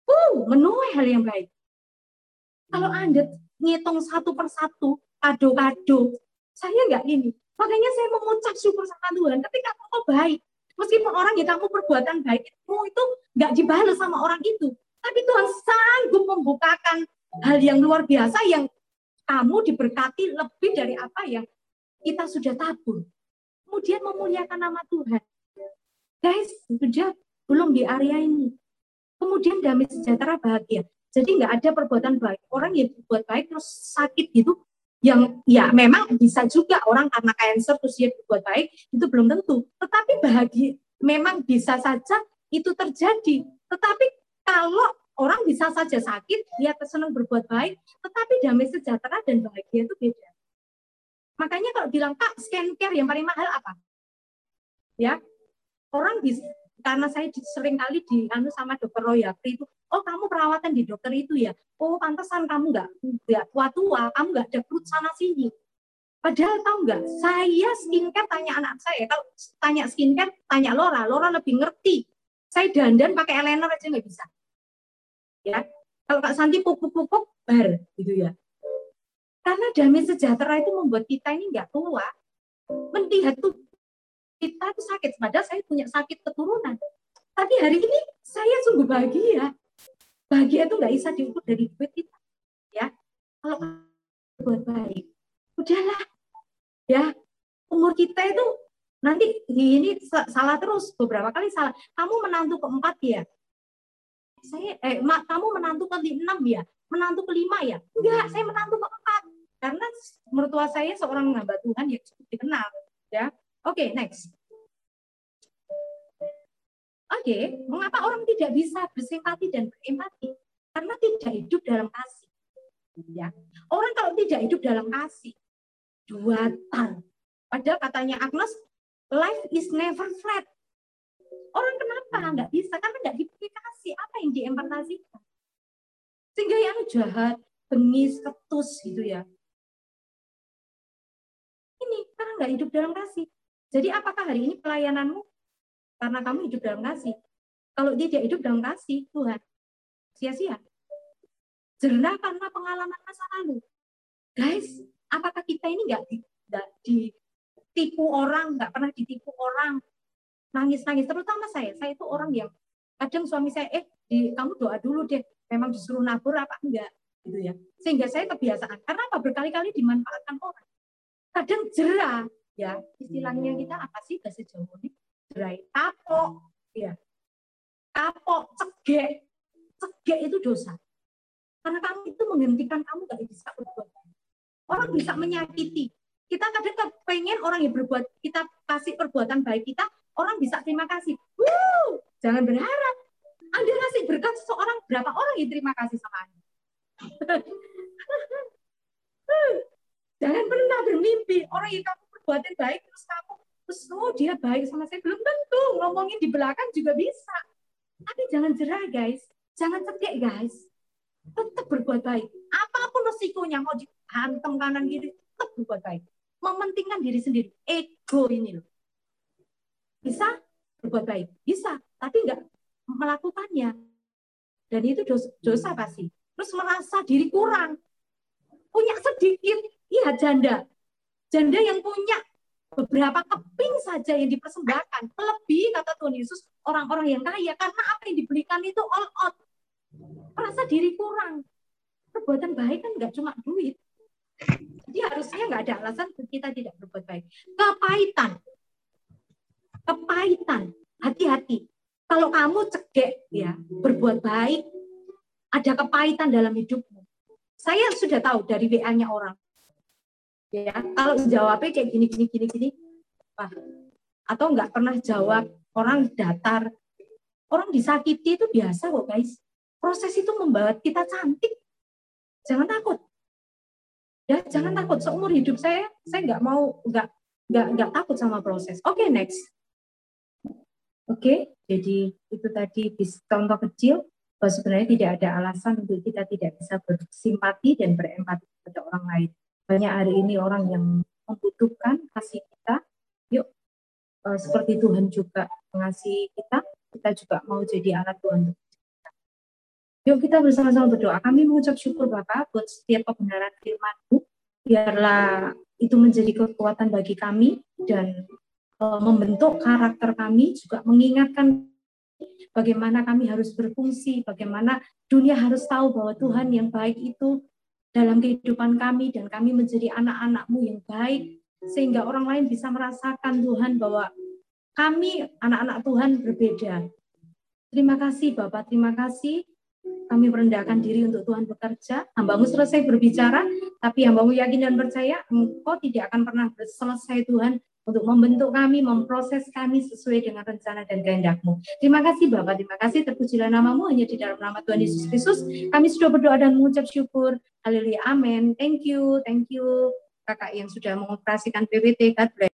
uh, menuai hal yang baik. Kalau Anda ngitung satu persatu, kado-kado, saya nggak ini. Makanya saya mengucap syukur sama Tuhan ketika kamu baik. Meskipun orang yang kamu perbuatan baikmu itu nggak dibalas sama orang itu. Tapi Tuhan sanggup membukakan hal yang luar biasa yang kamu diberkati lebih dari apa yang kita sudah tabur. Kemudian memuliakan nama Tuhan. Guys, sudah belum di area ini. Kemudian damai sejahtera bahagia. Jadi nggak ada perbuatan baik. Orang yang berbuat baik terus sakit gitu. Yang ya memang bisa juga orang karena kanker terus dia berbuat baik, itu belum tentu. Tetapi bahagia memang bisa saja itu terjadi. Tetapi kalau orang bisa saja sakit, dia senang berbuat baik, tetapi damai sejahtera dan bahagia itu beda. Makanya kalau bilang, Kak, skincare yang paling mahal apa? Ya, orang bisa, karena saya sering kali dianu sama dokter Royakti itu, oh kamu perawatan di dokter itu ya, oh pantesan kamu nggak nggak tua-tua, kamu nggak ada perut sana sini. Padahal tahu nggak, saya skincare tanya anak saya, kalau tanya skincare tanya Lora, Lora lebih ngerti. Saya dandan pakai eyeliner aja nggak bisa. Ya, kalau Kak Santy pupuk-pupuk bar gitu ya. Karena damai sejahtera itu membuat kita ini nggak tua. Melihat tuh kita tuh sakit, padahal saya punya sakit keturunan. Tapi hari ini saya sungguh bahagia. Bahagia itu nggak bisa diukur dari duit kita. Ya, kalau buat baik, udahlah. Ya, umur kita itu nanti ini salah terus beberapa kali salah. Kamu menantu keempat ya. Saya eh mak kamu menantu ke enam ya, menantu ke lima ya, enggak, saya menantu ke empat karena mertua saya seorang hamba Tuhan yang cukup dikenal ya. Oke, okay, next. Oke, okay, mengapa orang tidak bisa bersimpati dan berempati? Karena tidak hidup dalam kasih. Ya, orang kalau tidak hidup dalam kasih, duatan. Padahal katanya Agnes, life is never flat. Orang kenapa nggak bisa? Karena nggak dipikasi apa yang diempatasikan. Sehingga yang jahat, bengis, ketus gitu ya. Ini karena nggak hidup dalam kasih. Jadi apakah hari ini pelayananmu? Karena kamu hidup dalam kasih. Kalau tidak hidup dalam kasih, Tuhan sia-sia. Jerah karena pengalaman masa lalu. Guys, apakah kita ini nggak ditipu orang, nggak pernah ditipu orang? Nangis-nangis, terutama saya. Saya itu orang yang kadang suami saya, eh di, kamu doa dulu deh, memang disuruh nabur apa enggak, gitu ya. Sehingga saya kebiasaan. Karena apa? Berkali-kali dimanfaatkan orang. Kadang jerah, ya. Istilahnya kita apa sih bahasa Jawa ini? Jerai, kapok, ya. Kapok, cegek. Cegek itu dosa. Karena kamu itu menghentikan kamu gak bisa berbuat. Orang bisa menyakiti. Kita kadang pengen orang yang berbuat, kita kasih perbuatan baik kita, orang bisa terima kasih. Wuh, jangan berharap. Anda kasih berkat seseorang, berapa orang yang terima kasih sama Anda? Jangan pernah bermimpi. Orang yang kamu perbuatan baik, terus kamu, terus oh dia baik sama saya. Belum tentu, ngomongin di belakang juga bisa. Tapi jangan jerah guys. Jangan cekik guys. tetap berbuat baik. Apapun resikonya, mau dihantam kanan kiri, tetap berbuat baik. Mementingkan diri sendiri, ego ini loh. Bisa berbuat baik, bisa, tapi enggak melakukannya. Dan itu dosa, dosa pasti. Terus merasa diri kurang, punya sedikit, ya janda. Janda yang punya beberapa keping saja yang dipersembahkan, lebih kata Tuhan Yesus orang-orang yang kaya, karena apa yang diberikan itu all out. Merasa diri kurang. Perbuatan baik kan nggak cuma duit. Jadi harusnya nggak ada alasan kita tidak berbuat baik. Kepahitan. Kepahitan. Hati-hati. Kalau kamu cegek ya, berbuat baik, ada kepahitan dalam hidupmu. Saya sudah tahu dari W A-nya orang. Ya, kalau jawabnya kayak gini gini gini gini, wah. Atau nggak pernah jawab, orang datar. Orang disakiti itu biasa kok, guys. Proses itu membuat kita cantik. Jangan takut. Ya, jangan takut. Seumur hidup saya, saya nggak mau nggak nggak nggak takut sama proses. Oke, okay, next. Oke, okay, jadi itu tadi contoh kecil bahwa sebenarnya tidak ada alasan untuk kita tidak bisa bersimpati dan berempati kepada orang lain. Banyak hari ini orang yang membutuhkan kasih kita. Yuk, seperti Tuhan juga mengasihi kita, kita juga mau jadi anak Tuhan untuk kita. Yuk kita bersama-sama berdoa. Kami mengucap syukur Bapa buat setiap kebenaran firman-Mu. Biarlah itu menjadi kekuatan bagi kami dan membentuk karakter kami, juga mengingatkan bagaimana kami harus berfungsi, bagaimana dunia harus tahu bahwa Tuhan yang baik itu dalam kehidupan kami, dan kami menjadi anak-anak-Mu yang baik, sehingga orang lain bisa merasakan Tuhan bahwa kami anak-anak Tuhan berbeda. Terima kasih Bapak, terima kasih. Kami merendahkan diri untuk Tuhan bekerja. Hamba-Mu selesai berbicara, tapi hamba-Mu yakin dan percaya Engkau tidak akan pernah selesai Tuhan untuk membentuk kami, memproses kami sesuai dengan rencana dan kehendak-Mu. Terima kasih Bapak, terima kasih. Terpujilah nama-Mu hanya di dalam nama Tuhan Yesus Kristus. Kami sudah berdoa dan mengucap syukur. Haleluya, amin. Thank you, thank you. Kakak yang sudah mengoperasikan P P T, God bless.